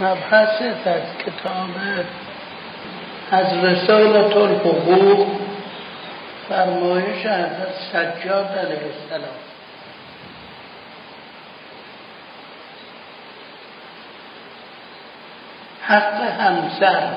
مبحث از کتاب از رسالت الحقوق فرمایش حضرت سجاد علیه السلام. حق همسر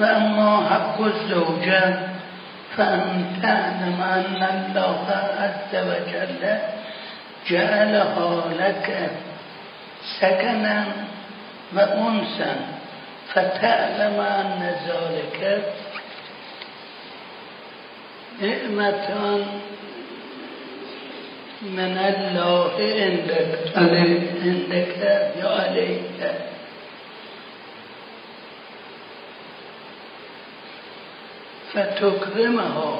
و اما حق الزوجه فان تعلم ان الله عز وجل جعلها لك سكنا و انسا فتعلم ان ذلك نعمتان من الله عندك یا علیک. فتکرمها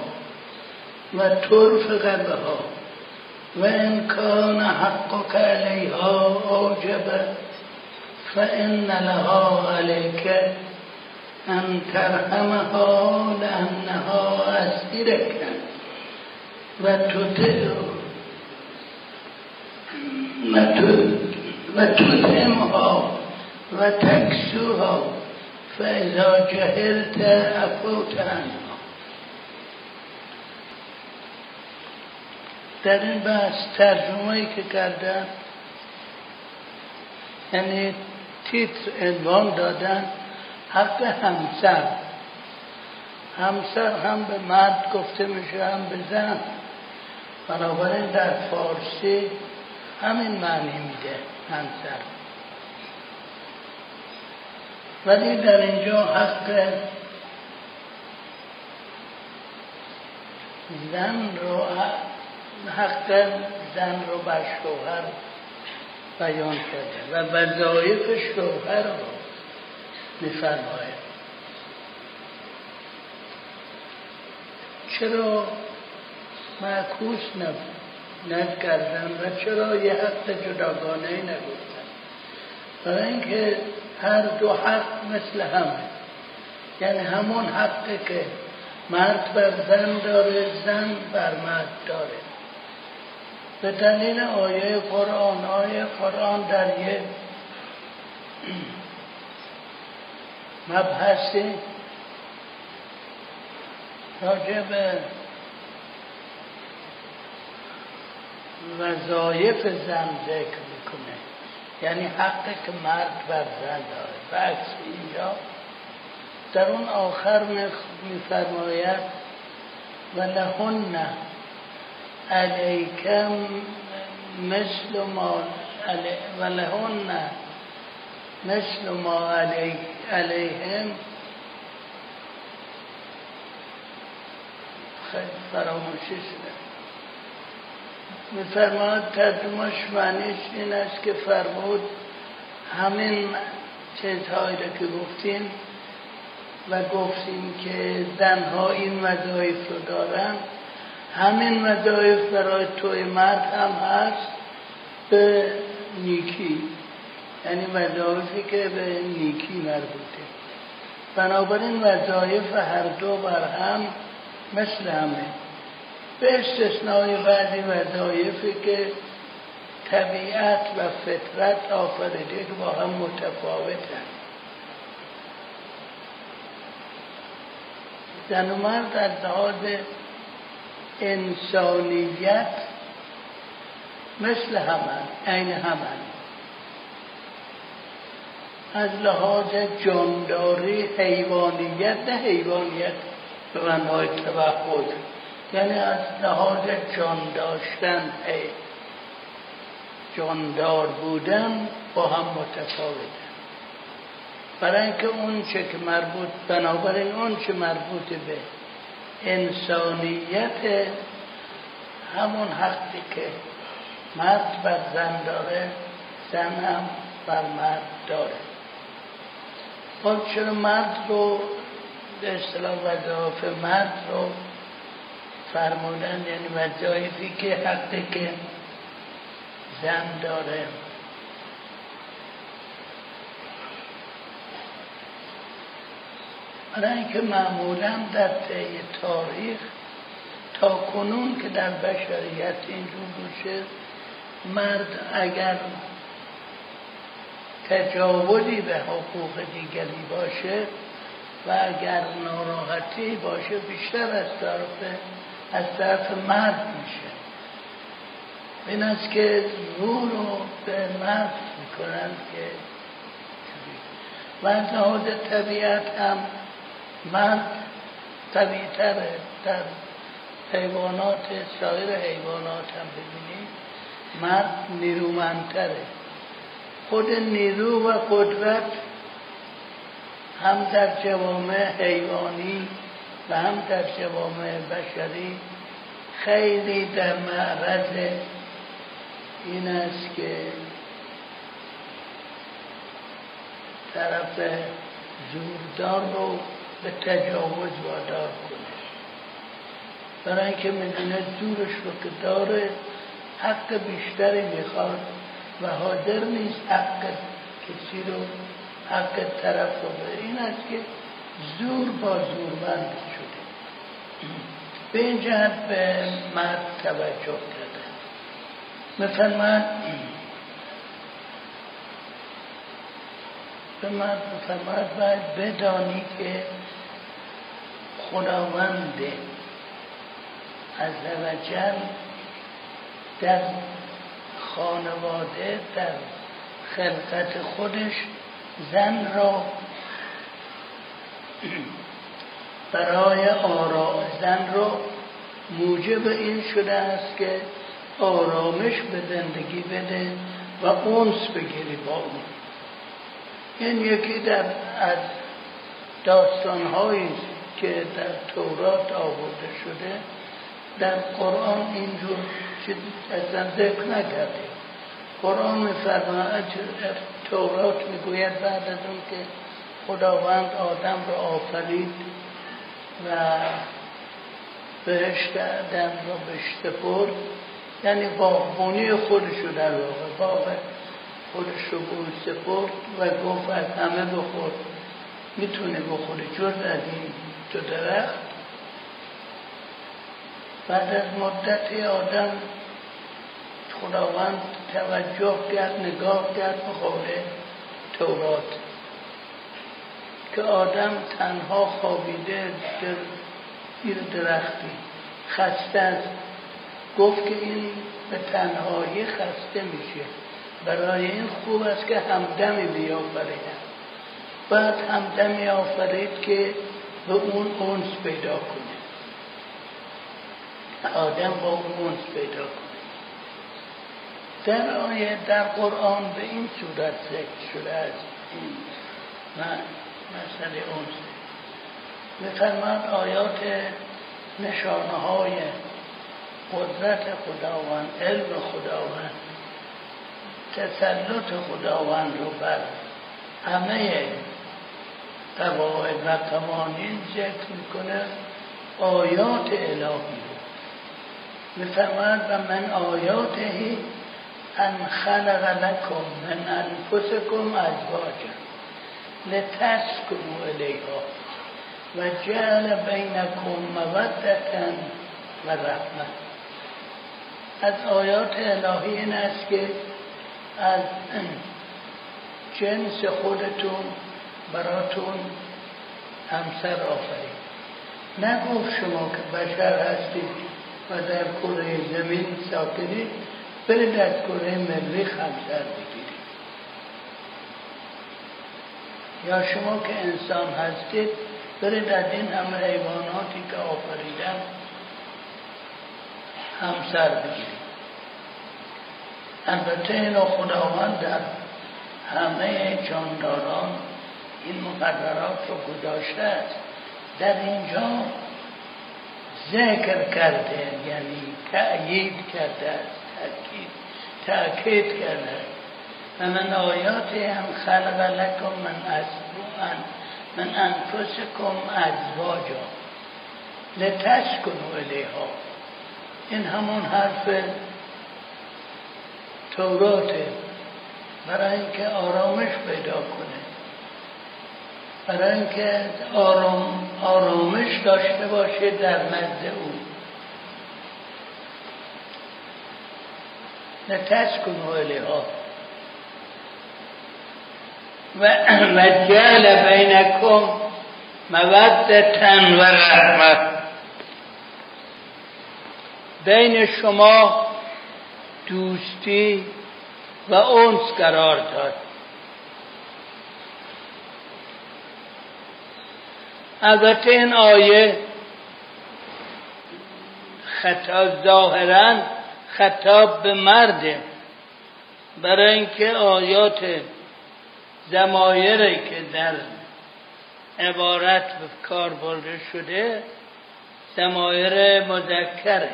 و ترفق بها و ان کان حقک علیها واجبا فان لها علیک ان ترحمها لانها اسیرک و تطعمها و تکسوها فاذا جهلت عفوت عنها. در این بحث ترجمه‌ای که کردن، یعنی تیتر عنوان دادن حق همسر. همسر هم به مرد گفته میشه هم به زن، بنابراین در فارسی همین معنی میده همسر، ولی در اینجا حق زن رو بر شوهر بیان کرده و وظایف شوهر رو میفرماید. چرا معکوس نکردن و چرا یه حق جداگانه ای نگفتن؟ برای اینکه هر دو حق مثل همه، یعنی همون حقی که مرد بر زن داره زن بر مرد داره. به دلیل آیه قرآن، آیه قرآن در یه مبحثی راجع به وظایف زن ذکر میکنه، یعنی حقی که مرد بر زن داره. و عکس اینجا در اون آخر میفرماید و لهن علیکم مثل ما علیهم. خیلی فراموشی شده. می‌فرماید ترجمه‌اش معنیش این است که فرمود همین چیزهایی را که گفتیم و گفتیم که زنها این وظایف رو دارن، همین وظایف برای توی مرد هم هست به نیکی، یعنی وظایفی که به نیکی مربوطه. بنابراین وظایف هر دو بر هم مثل همه، به استثنای بعضی وظایفی که طبیعت و فطرت آفریده که با هم متفاوتن. زن و مرد از لحاظ انسانیت مثل همن، عین همن. از لحاظ جانداری حیوانیت، نه حیوانیت به معنای تبعید، یعنی از لحاظ جان داشتن، جاندار بودن با هم متفاوتن. برای اینکه اون چه مربوط به انسانیت، همون حقی که مرد بر زن داره زن هم بر مرد داره. چرا مرد رو به اصطلاح وظایف مرد رو فرمودن؟ یعنی وظایفی که حقی که زن داره. برای اینکه معمولا در طی تاریخ تا کنون که در بشریت اینجور باشه، مرد اگر تجاوزی به حقوق دیگری باشه و اگر ناراحتی باشه بیشتر از طرف مرد میشه. این است که رو به مرد میکنند که و از نهاد طبیعت هم مرد طبیعی تره. در حیوانات سایر حیوانات هم ببینید مرد نیرومندتره. خود نیرو و قدرت هم در جوامع حیوانی و هم در جوامع بشری خیلی در معرض این است که طرف زوردار رو به تجاوز وادار کنه، برای اینکه میدونه زورش رو که داره حق بیشتری میخواد و حاضر نیست حق کسی رو، حق طرف رو بره. این است که زور با زورمند شده. به این جهت به مرد توجه کرده. مثلا مرد باید بدانی که خداوند عزوجل در خانواده در خلقت خودش زن را برای آرام، زن را موجب این شده است که آرامش به زندگی بده و انس بگیری با اون. این یکی از داستان‌هایی که در تورات آورده شده، در قرآن اینجور چیزی اصلا ذکر نکرده. قرآن می‌فرماید، تورات میگوید بعد از اون که خداوند آدم را آفرید و بهشت آدم را بهشت برد، یعنی باغبونی خودش رو در واقع باغ خودش رو بهشت برد و گفت از همه بخور، میتونه بخوره جز از این دو درخت. بعد از مدتی آدم خداوند توجه کرد، نگاه کرد به قول تورات که آدم تنها خوابیده در زیر درختی، خسته است. گفت که این به تنهایی خسته میشه، برای این خوب است که همدمی بیافریدن. بعد همدمی آفرید که به اون انس پیدا کنه، آدم با اون پیدا کنه. در آیه در قرآن به این صورت ذکر شده است. این مسئله اونس می‌فرماید آیات نشانه‌های قدرت خداوند، علم خداوند، تسلط خداوند رو بر همه قواعد و قوانین ذکر می‌کنه، آیات الهی. می‌فرماید و من آیاته ان خلق لکم من انفسکم ازواجا لتسکنوا الیها و جعل بینکم مودة و رحمة. از آیات الهی این است که از جنس خودتون براتون همسر آفرید. نگفت شما که بشر هستید و در کره زمین ساکنید، برید از کره مریخ همسر بگیرید. یا شما که انسان هستید، برید از این همه حیواناتی که آفریدن همسر بگیرید. البته اینو خداوند در همه جانداران این مقررات رو گذاشته است. در اینجا ذکر کرده، یعنی تأیید کرده، تأکید کرده. و من آیاتی هم خلق لکم من انفسکم ازواجا لتسکنوا الیها. این همون حرف توراته، برای اینکه آرامش پیدا کنه، برای اینکه آرامش داشته باشه در مزد او. نتسکنوا الیها. و جعل بینکم مودة و رحمة، بین شما دوستی و انس قرار داد. البته این آیه خطاب ظاهراً خطاب به مرده، برای اینکه آیات ضمایری که در عبارت به کار برده شده ضمایر مذکره،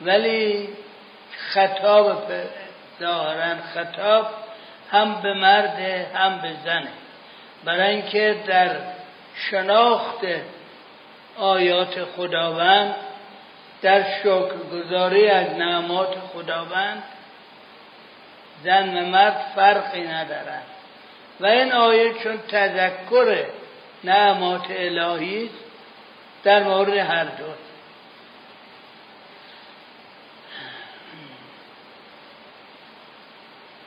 ولی خطاب ظاهراً خطاب هم به مرد هم به زنه، برای اینکه در شناخت آیات خداوند، در شکرگزاری از نعمات خداوند، زن و مرد فرقی ندارند. و این آیه چون تذکر نعمات الهی است در مورد هر دو.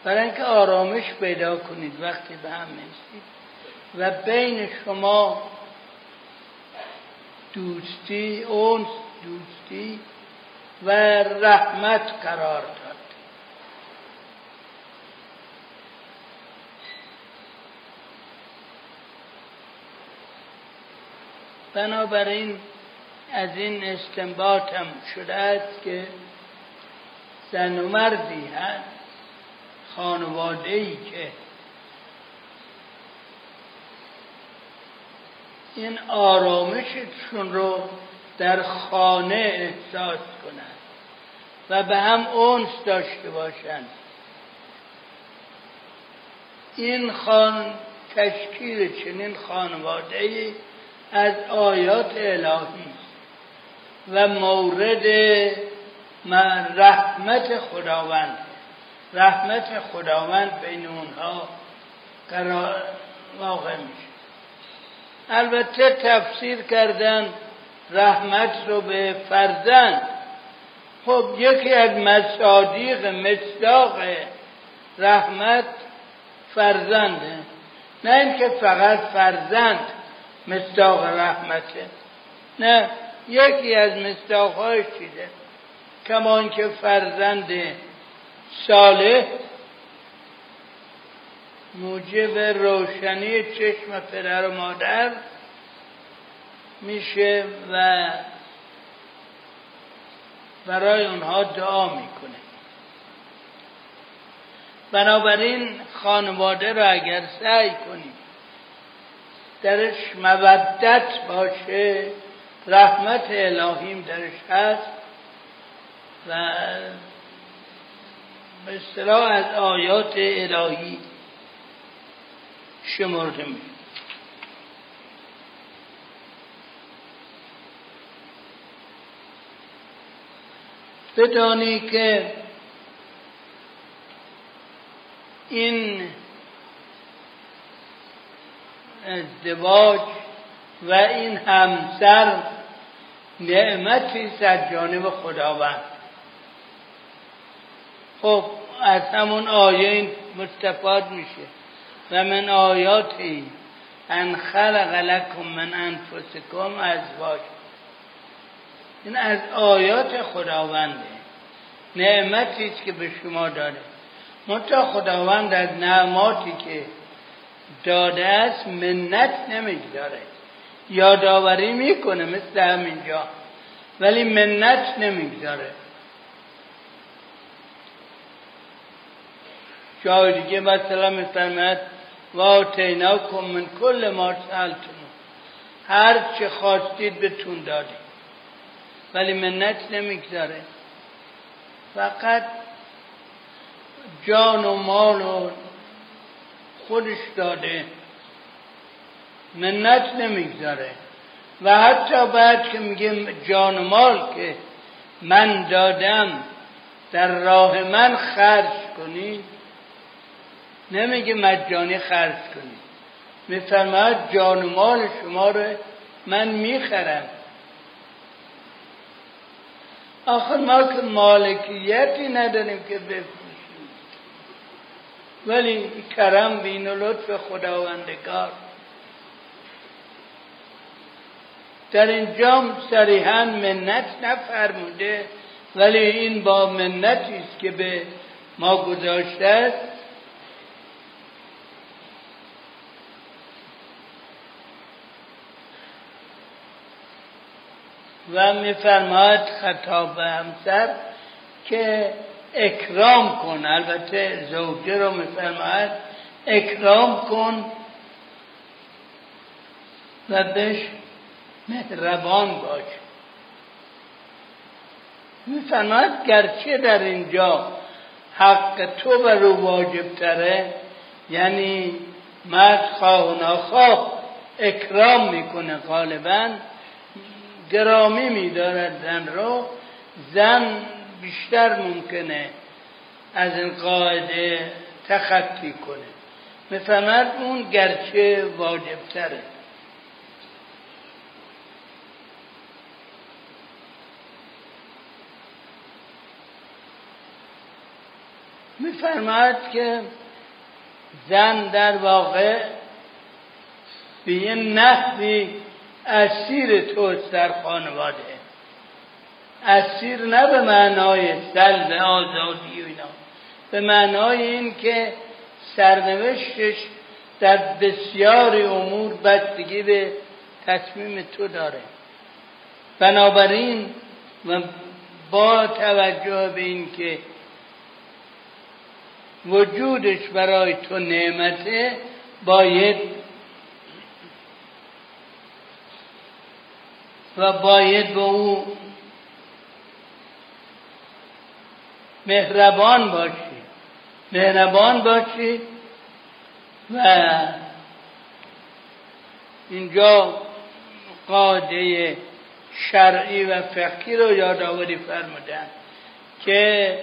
برای اینکه آرامش پیدا کنید وقتی به هم می‌رسید و بین شما دوستی، اون دوستی و رحمت قرار داد. بنابراین از این استنباط هم شده است که زن و مردی هست، خانواده‌ای که این آرامششون رو در خانه احساس کنند و به هم انس داشته باشند، این تشکیل چنین خانواده‌ای از آیات الهی و مورد رحمت خداوند، رحمت خداوند بین اونها قرار واقع میشه. البته تفسیر کردن رحمت رو به فرزند. خب یکی از مصادیق مصداق رحمت فرزنده، نه اینکه فقط فرزند مصداق رحمته، نه، یکی از مصداقهاش چیده، کمان که فرزند صالح موجب روشنی چشم پدر و مادر میشه و برای اونها دعا میکنه. بنابراین خانواده را اگر سعی کنیم درش مودت باشه، رحمت الهیم درش هست و به اصطلاح از آیات الهی شمرده میشه. بدانی که این ازدواج و این همسر نعمتی است از جانب خداوند. خب از همون آیه این مستفاد میشه و من آیاتی ان خلق لکم من انفسکم ازواجا، این از آیات خداونده، نعمتی است که به شما داده. منتها خداوند از نعماتی که داده است منت نمیگذاره، یادآوری میکنه مثل همینجا، ولی منت نمیگذاره. جای دیگه مثلا میفرماید و آتیناکم من کل ما سألتموه، هر چه خواستید بهتون دادیم، ولی منت نمیگذاره. فقط جان و مال و خودش داده، منت نمیگذاره. و حتی بعد که میگه جان و مال که من دادم در راه من خرج کنید، نمیگه مجانی خرج کنید، میفرماید جان و مال شما رو من میخرم. آخر ما که مالکیتی نداریم که بفروشیم، ولی کرم بین و لطف خداوندگار در اینجا صریحاً منت نفرموده، ولی این با منتی است که به ما گذاشته است. و میفرماید خطاب به همسر که اکرام کن، البته زوجه رو میفرماید اکرام کن و بهش مهربان باش. میفرماید گرچه در اینجا حق تو بر او واجب تره، یعنی مرد خواه و ناخواه اکرام میکنه، غالباً گرامی می‌دارد زن رو، زن بیشتر ممکنه از این قاعده تخطی کنه. می‌فهمد اون گرچه واجب تره. می‌فرماد که زن در واقع به یه نحوی اسیر توست در خانواده. اسیر نه به معنای سلب آزادی و اینا، به معنای این که سرنوشتش در بسیاری امور بستگی به تصمیم تو داره. بنابراین و با توجه به این که وجودش برای تو نعمته، باید به او مهربان باشی، و اینجا قاعده شرعی و فقهی رو یادآوری فرمودن که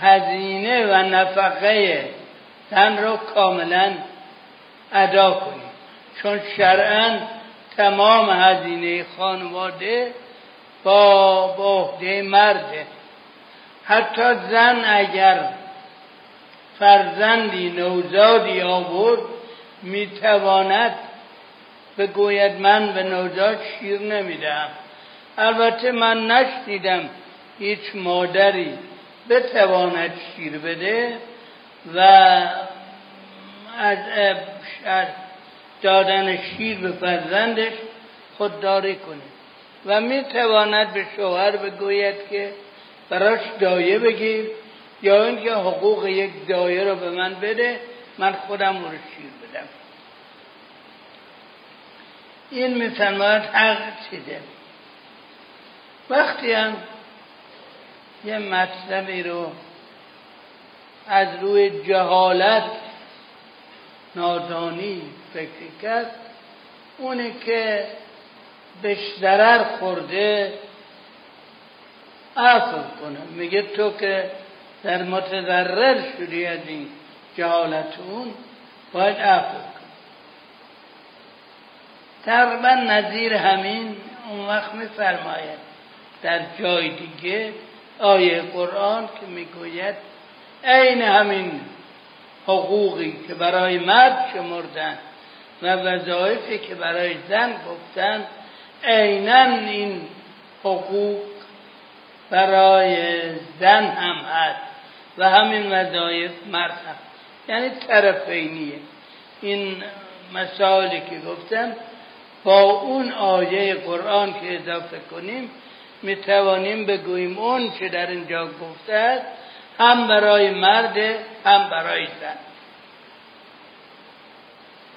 هزینه و نفقه تن رو کاملا ادا کنی، چون شرعاً تمام هزینه خانواده با عهده مرده. حتی زن اگر فرزندی نوزادی آورد میتواند بگوید من به نوزاد شیر نمیدم. البته من نشنیدم هیچ مادری بتواند شیر بده و از دادن شیر به فرزندش خودداری کنه. و میتواند به شوهر بگوید که براش دایه بگیر، یا اینکه حقوق یک دایه رو به من بده، من خودم رو شیر بدم. این میفرماید حق چیده. وقتی هم یه مطلبی رو از روی جهالت نادانی فکر کرد، اونی که بهش ضرر خورده عفو کنه. میگه تو که در متضرر شدی از این جهالت اون، باید عفو کنه. تقریبا نظیر همین اون وقت میفرماید در جای دیگه آیه قرآن که میگوید عین همین حقوقی که برای مرد شمردن و وظایفی که برای زن گفتن، عیناً این حقوق برای زن هم هست و همین وظایف مرد هم، یعنی طرفینیه. این مسائلی که گفتم با اون آیه قرآن که اضافه کنیم میتوانیم بگوییم اون که در اینجا گفته هم برای مرد هم برای زن.